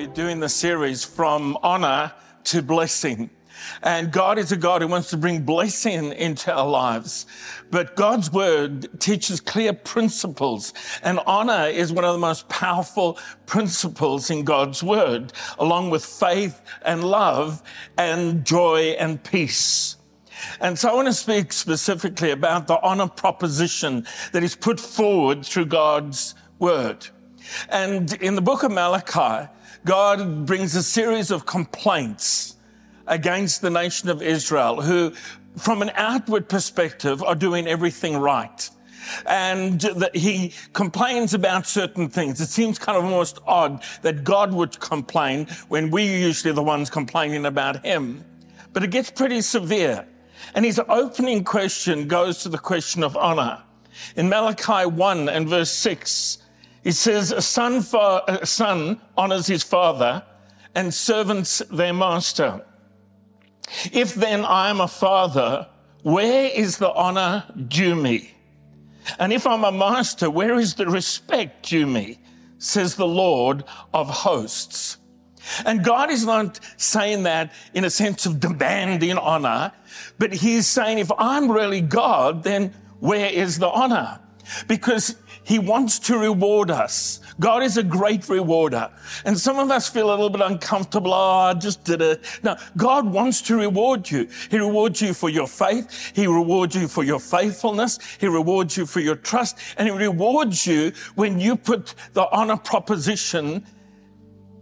we're doing the series From Honor to Blessing. And God is a God who wants to bring blessing into our lives. But God's word teaches clear principles, and honor is one of the most powerful principles in God's word, along with faith and love and joy and peace. And so I want to speak specifically about the honor proposition that is put forward through God's word. And in the book of Malachi, God brings a series of complaints against the nation of Israel, who from an outward perspective are doing everything right. And that he complains about certain things. It seems kind of almost odd that God would complain when we're usually the ones complaining about him. But it gets pretty severe. And his opening question goes to the question of honor. In Malachi 1 and verse 6, it says, a son honors his father, and servants their master. If then I am a father, where is the honor due me? And if I'm a master, where is the respect due me? Says the Lord of hosts. And God is not saying that in a sense of demanding honor, but he's saying, if I'm really God, then where is the honor? Because he wants to reward us. God is a great rewarder. And some of us feel a little bit uncomfortable. I just did it. No, God wants to reward you. He rewards you for your faith. He rewards you for your faithfulness. He rewards you for your trust. And he rewards you when you put the honor proposition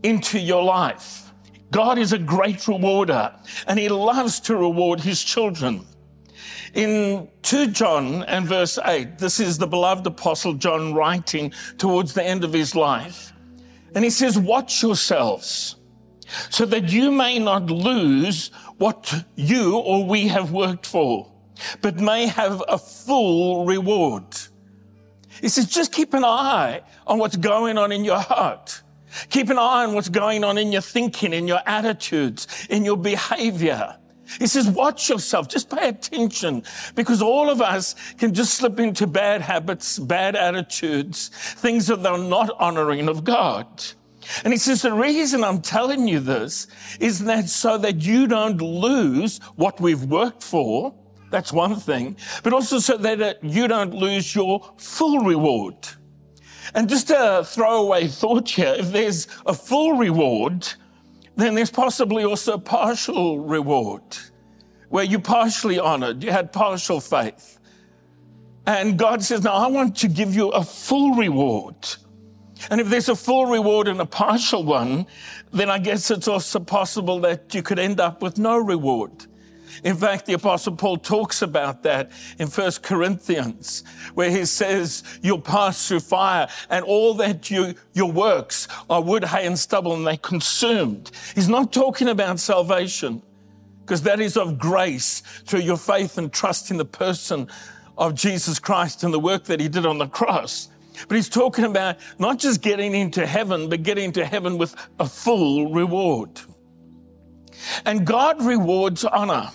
into your life. God is a great rewarder, and he loves to reward his children. In 2 John and verse 8, this is the beloved apostle John writing towards the end of his life. And he says, watch yourselves so that you may not lose what you or we have worked for, but may have a full reward. He says, just keep an eye on what's going on in your heart. Keep an eye on what's going on in your thinking, in your attitudes, in your behavior. He says, watch yourself, just pay attention, because all of us can just slip into bad habits, bad attitudes, things that are not honoring of God. And he says, the reason I'm telling you this is that so that you don't lose what we've worked for, that's one thing, but also so that you don't lose your full reward. And just a throwaway thought here, if there's a full reward, then there's possibly also a partial reward where you partially honored, you had partial faith. And God says, now I want to give you a full reward. And if there's a full reward and a partial one, then I guess it's also possible that you could end up with no reward. In fact, the Apostle Paul talks about that in 1 Corinthians, where he says, you'll pass through fire, and all that your works are wood, hay, and stubble, and they consumed. He's not talking about salvation, because that is of grace through your faith and trust in the person of Jesus Christ and the work that he did on the cross. But he's talking about not just getting into heaven, but getting to heaven with a full reward. And God rewards honor.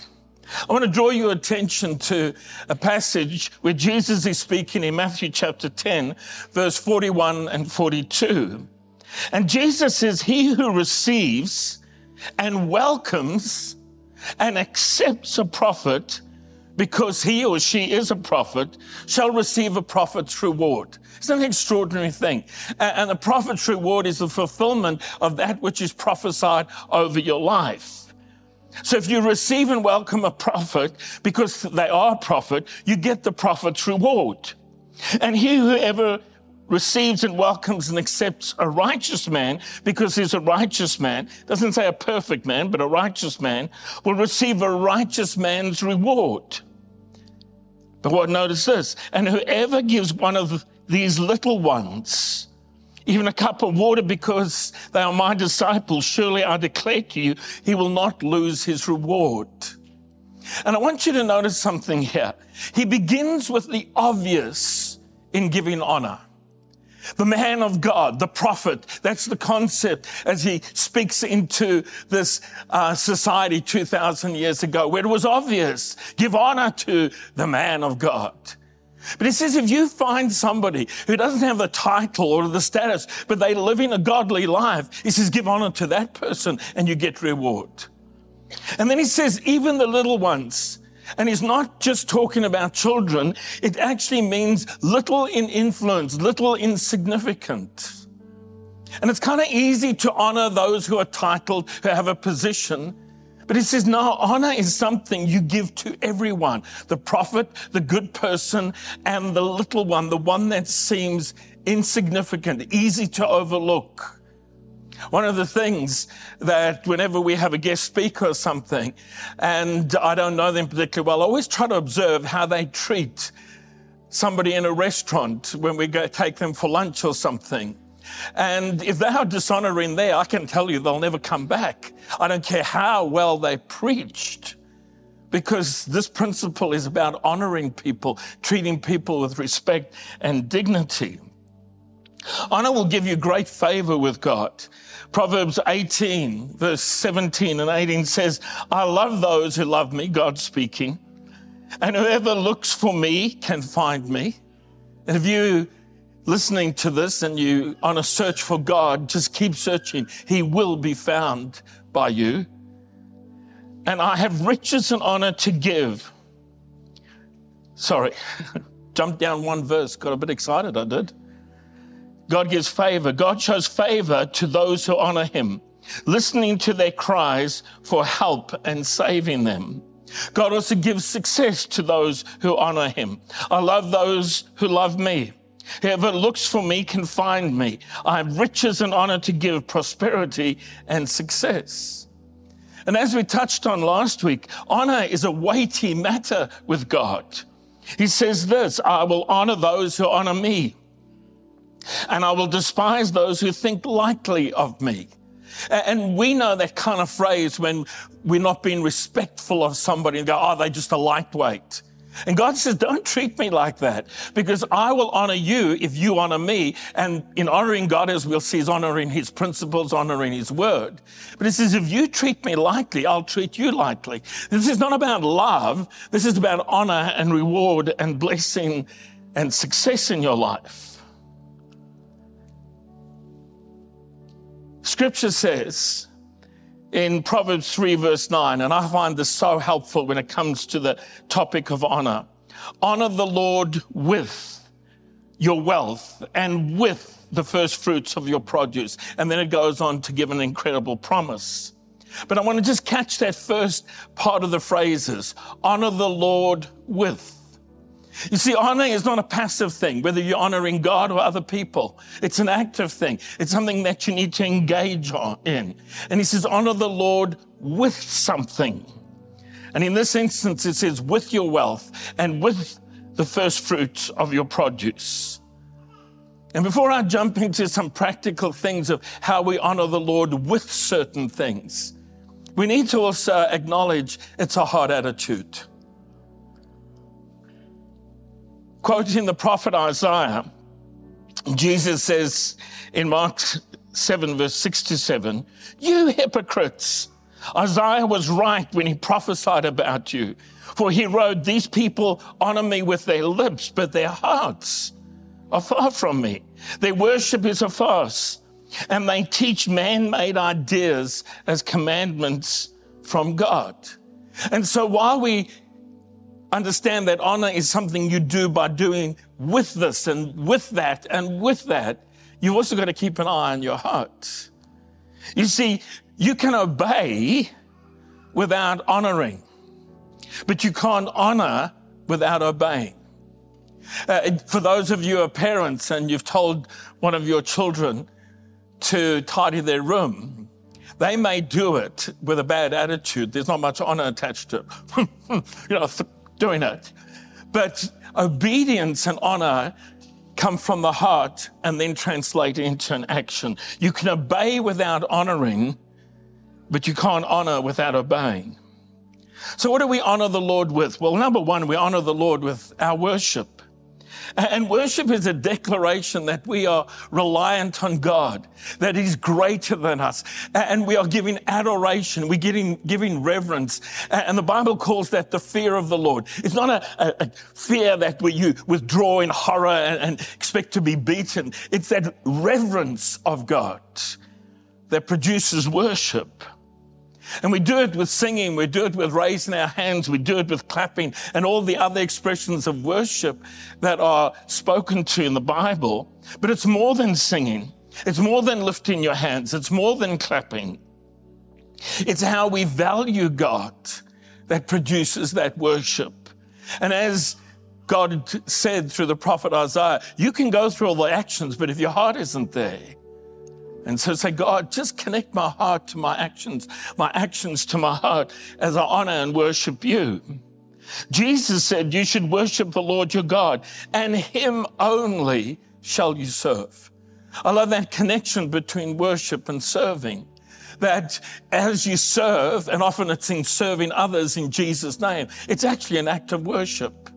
I want to draw your attention to a passage where Jesus is speaking in Matthew chapter 10, verse 41 and 42. And Jesus says, he who receives and welcomes and accepts a prophet, because he or she is a prophet, shall receive a prophet's reward. It's an extraordinary thing. And the prophet's reward is the fulfillment of that which is prophesied over your life. So if you receive and welcome a prophet, because they are a prophet, you get the prophet's reward. And he whoever receives and welcomes and accepts a righteous man, because he's a righteous man, doesn't say a perfect man, but a righteous man, will receive a righteous man's reward. But what, notice this, and whoever gives one of these little ones even a cup of water because they are my disciples, surely I declare to you, he will not lose his reward. And I want you to notice something here. He begins with the obvious in giving honor. The man of God, the prophet, that's the concept as he speaks into this society 2,000 years ago, where it was obvious, give honor to the man of God. But it says if you find somebody who doesn't have the title or the status, but they live in a godly life, it says give honor to that person and you get reward. And then he says even the little ones. And he's not just talking about children. It actually means little in influence, little in significance. And it's kind of easy to honor those who are titled, who have a position. But it says, no, honor is something you give to everyone, the prophet, the good person, and the little one, the one that seems insignificant, easy to overlook. One of the things that whenever we have a guest speaker or something, and I don't know them particularly well, I always try to observe how they treat somebody in a restaurant when we go take them for lunch or something. And if they are dishonoring there, I can tell you they'll never come back. I don't care how well they preached, because this principle is about honoring people, treating people with respect and dignity. Honor will give you great favor with God. Proverbs 18, verse 17 and 18 says, I love those who love me, God speaking, and whoever looks for me can find me. And if you listening to this and you on a search for God, just keep searching. He will be found by you. And I have riches and honor to give. Sorry, jumped down one verse, got a bit excited, I did. God gives favor. God shows favor to those who honor him, listening to their cries for help and saving them. God also gives success to those who honor him. I love those who love me. Whoever looks for me can find me. I have riches and honor to give, prosperity and success. And as we touched on last week, honor is a weighty matter with God. He says this, I will honor those who honor me, and I will despise those who think lightly of me. And we know that kind of phrase when we're not being respectful of somebody and go, oh, they're just a lightweight. And God says, don't treat me like that, because I will honor you if you honor me. And in honoring God, as we'll see, is honoring his principles, honoring his word. But it says, if you treat me lightly, I'll treat you lightly. This is not about love. This is about honor and reward and blessing and success in your life. Scripture says in Proverbs 3 verse 9, and I find this so helpful when it comes to the topic of honor. Honor the Lord with your wealth and with the first fruits of your produce. And then it goes on to give an incredible promise. But I want to just catch that first part of the phrases. Honor the Lord with. You see, honor is not a passive thing, whether you're honoring God or other people. It's an active thing. It's something that you need to engage in. And he says, honor the Lord with something. And in this instance, it says, with your wealth and with the first fruits of your produce. And before I jump into some practical things of how we honor the Lord with certain things, we need to also acknowledge it's a hard attitude. Quoting the prophet Isaiah, Jesus says in Mark 7, verse 6-7, you hypocrites, Isaiah was right when he prophesied about you. For he wrote, these people honor me with their lips, but their hearts are far from me. Their worship is a farce, and they teach man-made ideas as commandments from God. And so while we understand that honor is something you do by doing with this and with that, you've also got to keep an eye on your heart. You see, you can obey without honoring, but you can't honor without obeying. For those of you who are parents and you've told one of your children to tidy their room, they may do it with a bad attitude. There's not much honor attached to it. Doing it. But obedience and honor come from the heart and then translate into an action. You can obey without honoring, but you can't honor without obeying. So what do we honor the Lord with? Well, number one, we honor the Lord with our worship. And worship is a declaration that we are reliant on God, that He's greater than us. And we are giving adoration. We're giving reverence. And the Bible calls that the fear of the Lord. It's not a fear that you withdraw in horror and expect to be beaten. It's that reverence of God that produces worship. And we do it with singing, we do it with raising our hands, we do it with clapping and all the other expressions of worship that are spoken to in the Bible. But it's more than singing. It's more than lifting your hands. It's more than clapping. It's how we value God that produces that worship. And as God said through the prophet Isaiah, you can go through all the actions, but if your heart isn't there. And so say, God, just connect my heart to my actions to my heart as I honor and worship you. Jesus said, you should worship the Lord your God, and him only shall you serve. I love that connection between worship and serving, that as you serve, and often it's in serving others in Jesus' name, it's actually an act of worship,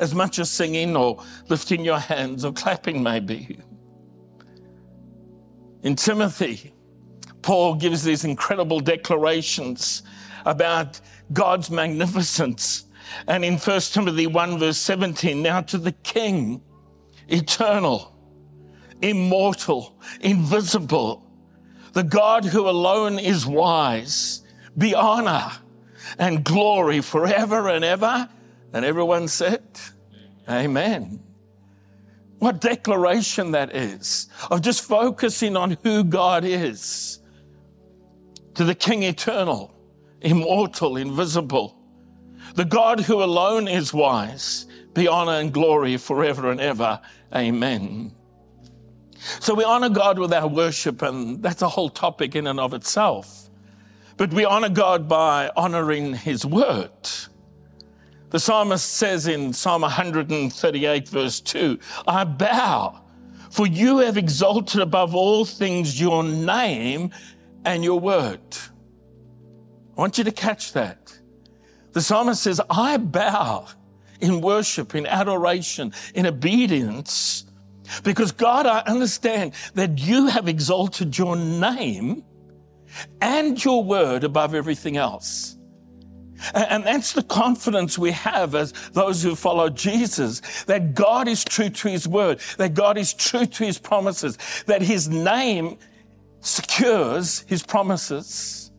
as much as singing or lifting your hands or clapping maybe. In Timothy, Paul gives these incredible declarations about God's magnificence. And in 1 Timothy 1 verse 17, now to the King, eternal, immortal, invisible, the God who alone is wise, be honor and glory forever and ever. And everyone said, amen. What declaration that is, of just focusing on who God is. To the King eternal, immortal, invisible, the God who alone is wise, be honor and glory forever and ever. Amen. So we honor God with our worship, and that's a whole topic in and of itself. But we honor God by honoring His word. The psalmist says in Psalm 138 verse 2, I bow, for you have exalted above all things your name and your word. I want you to catch that. The psalmist says, I bow in worship, in adoration, in obedience, because God, I understand that you have exalted your name and your word above everything else. And that's the confidence we have as those who follow Jesus, that God is true to His word, that God is true to His promises, that His name secures His promises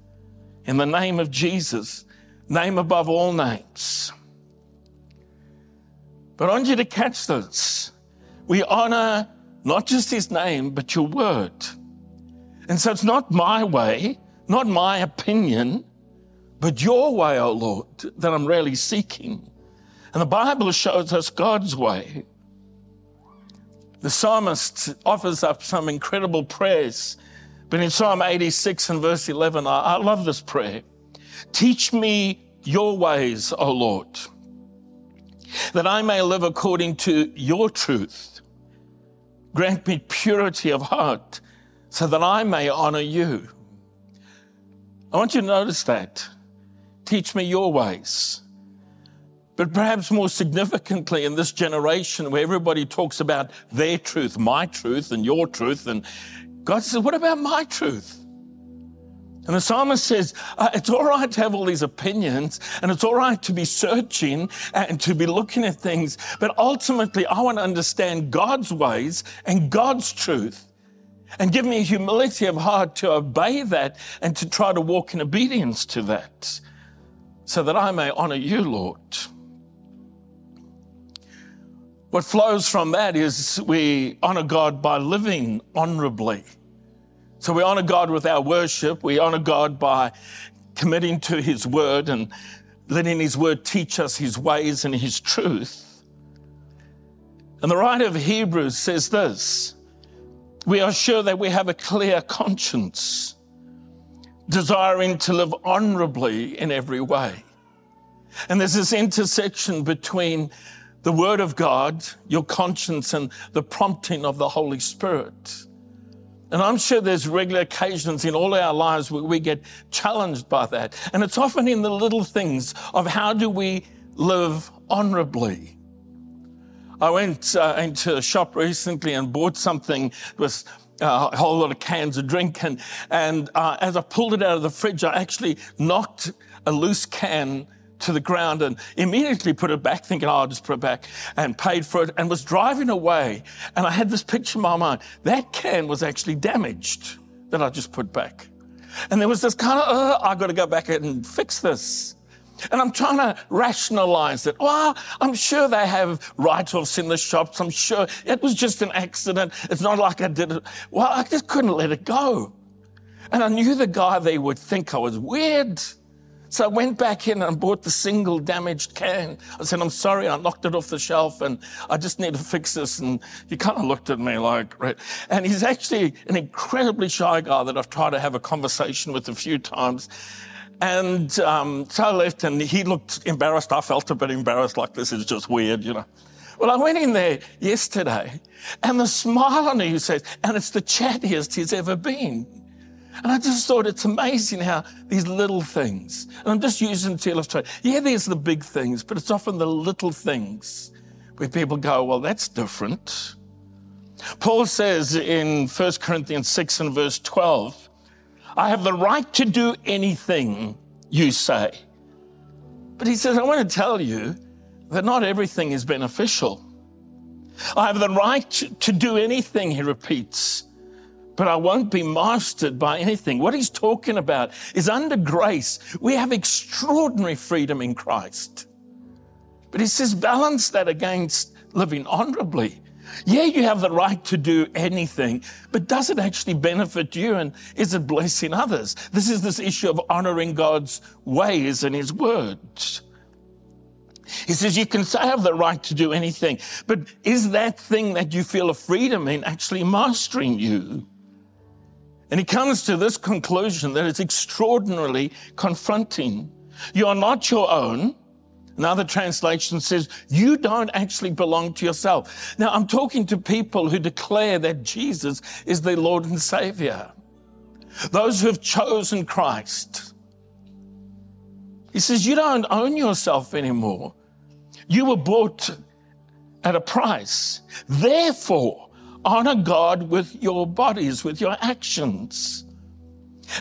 in the name of Jesus, name above all names. But I want you to catch this. We honor not just His name, but your word. And so it's not my way, not my opinion, but your way, O Lord, that I'm really seeking. And the Bible shows us God's way. The psalmist offers up some incredible prayers. But in Psalm 86 and verse 11, I love this prayer. Teach me your ways, O Lord, that I may live according to your truth. Grant me purity of heart so that I may honor you. I want you to notice that. Teach me your ways. But perhaps more significantly in this generation where everybody talks about their truth, my truth and your truth, and God says, what about my truth? And the psalmist says, it's all right to have all these opinions, and it's all right to be searching and to be looking at things, but ultimately I want to understand God's ways and God's truth, and give me humility of heart to obey that and to try to walk in obedience to that, so that I may honor you, Lord. What flows from that is we honor God by living honorably. So we honor God with our worship. We honor God by committing to His word and letting His word teach us His ways and His truth. And the writer of Hebrews says this, we are sure that we have a clear conscience, desiring to live honorably in every way. And there's this intersection between the Word of God, your conscience, and the prompting of the Holy Spirit. And I'm sure there's regular occasions in all our lives where we get challenged by that. And it's often in the little things of how do we live honorably. I went into a shop recently and bought something with a whole lot of cans of drink, and as I pulled it out of the fridge, I actually knocked a loose can to the ground and immediately put it back, thinking, oh, I'll just put it back, and paid for it and was driving away. And I had this picture in my mind. That can was actually damaged that I just put back. And there was this kind of, I've got to go back and fix this. And I'm trying to rationalize it. Well, I'm sure they have write-offs in the shops. I'm sure it was just an accident. It's not like I did it. Well, I just couldn't let it go. And I knew the guy there would think I was weird. So I went back in and bought the single damaged can. I said, I'm sorry, I knocked it off the shelf and I just need to fix this. And he kind of looked at me like, right. And he's actually an incredibly shy guy that I've tried to have a conversation with a few times. And so I left and he looked embarrassed. I felt a bit embarrassed, like this is just weird, you know. Well, I went in there yesterday and the smile on him says, and it's the chattiest he's ever been. And I just thought it's amazing how these little things, and I'm just using it to illustrate, yeah, there's the big things, but it's often the little things where people go, well, that's different. Paul says in 1 Corinthians 6 and verse 12, I have the right to do anything you say. But he says, I want to tell you that not everything is beneficial. I have the right to do anything, he repeats, but I won't be mastered by anything. What he's talking about is under grace, we have extraordinary freedom in Christ. But he says, balance that against living honorably. Yeah, you have the right to do anything, but does it actually benefit you and is it blessing others? This is this issue of honoring God's ways and his words. He says, you can say I have the right to do anything, but is that thing that you feel a freedom in actually mastering you? And he comes to this conclusion that is extraordinarily confronting. You are not your own. Another translation says, you don't actually belong to yourself. Now, I'm talking to people who declare that Jesus is their Lord and Savior. Those who have chosen Christ. He says, you don't own yourself anymore. You were bought at a price. Therefore, honor God with your bodies, with your actions.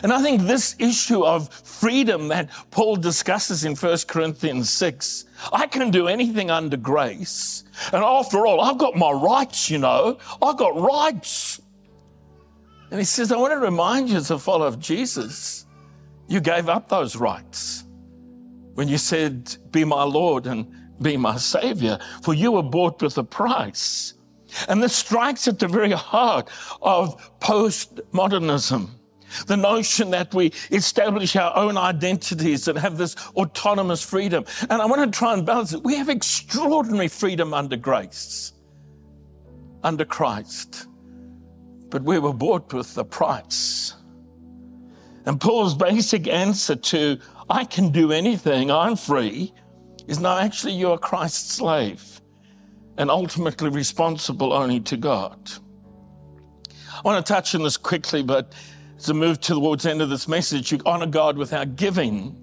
And I think this issue of freedom that Paul discusses in 1 Corinthians 6, I can do anything under grace. And after all, I've got my rights, you know. I've got rights. And he says, I want to remind you as a follower of Jesus, you gave up those rights when you said, be my Lord and be my Savior, for you were bought with a price. And this strikes at the very heart of postmodernism, the notion that we establish our own identities and have this autonomous freedom. And I want to try and balance it. We have extraordinary freedom under grace, under Christ, but we were bought with a price. And Paul's basic answer to, I can do anything, I'm free, is no, actually you are Christ's slave and ultimately responsible only to God. I want to touch on this quickly, but as I move towards the end of this message, you honor God with our giving,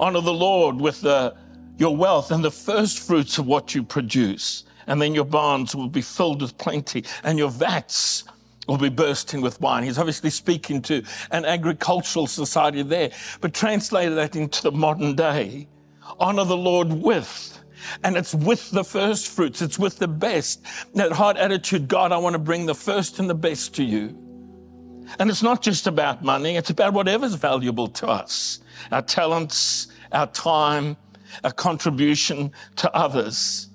honor the Lord with your wealth and the first fruits of what you produce, and then your barns will be filled with plenty and your vats will be bursting with wine. He's obviously speaking to an agricultural society there, but translated that into the modern day. Honor the Lord with. And it's with the first fruits. It's with the best. That heart attitude, God, I want to bring the first and the best to you. And it's not just about money. It's about whatever's valuable to us. Our talents, our time, our contribution to others.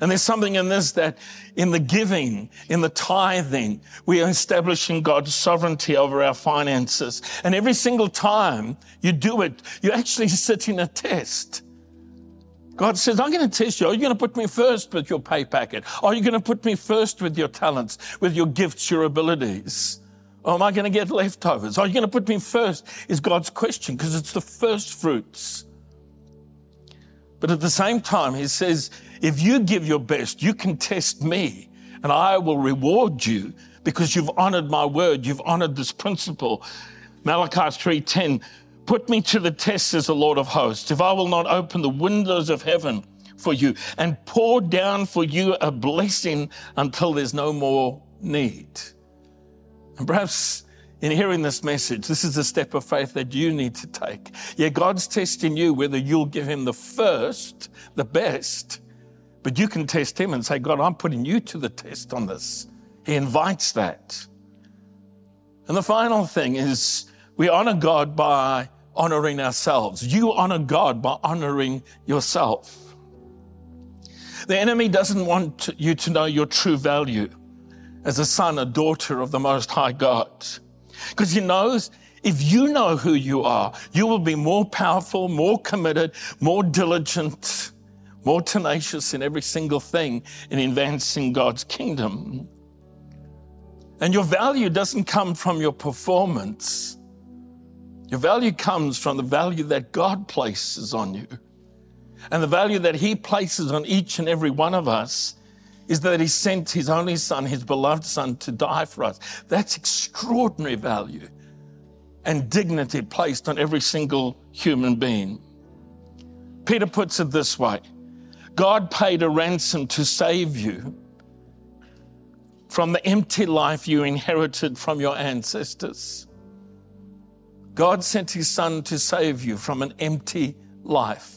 And there's something in this that in the giving, in the tithing, we are establishing God's sovereignty over our finances. And every single time you do it, you actually sit in a test. God says, I'm going to test you. Are you going to put me first with your pay packet? Are you going to put me first with your talents, with your gifts, your abilities? Or am I going to get leftovers? Are you going to put me first is God's question, because it's the first fruits. But at the same time, he says, if you give your best, you can test me and I will reward you because you've honored my word. You've honored this principle. Malachi 3:10, put me to the test, says the Lord of hosts, if I will not open the windows of heaven for you and pour down for you a blessing until there's no more need. And perhaps in hearing this message, this is the step of faith that you need to take. Yeah, God's testing you whether you'll give him the first, the best, but you can test him and say, God, I'm putting you to the test on this. He invites that. And the final thing is we honor God by honoring ourselves. You honor God by honoring yourself. The enemy doesn't want you to know your true value as a son, a daughter of the Most High God, because he knows if you know who you are, you will be more powerful, more committed, more diligent, more tenacious in every single thing in advancing God's kingdom. And your value doesn't come from your performance. Your value comes from the value that God places on you. And the value that he places on each and every one of us is that he sent his only son, his beloved son, to die for us. That's extraordinary value and dignity placed on every single human being. Peter puts it this way: God paid a ransom to save you from the empty life you inherited from your ancestors. God sent his son to save you from an empty life,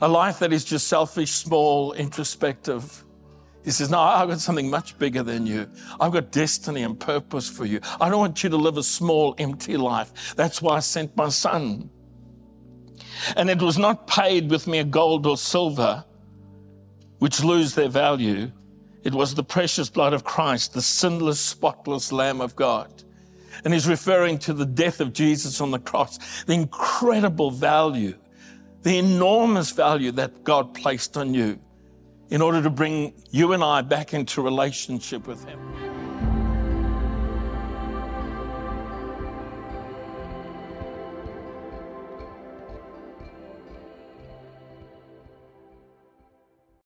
a life that is just selfish, small, introspective. He says, no, I've got something much bigger than you. I've got destiny and purpose for you. I don't want you to live a small, empty life. That's why I sent my son. And it was not paid with mere gold or silver, which lose their value. It was the precious blood of Christ, the sinless, spotless Lamb of God. And he's referring to the death of Jesus on the cross, the incredible value, the enormous value that God placed on you in order to bring you and I back into relationship with him.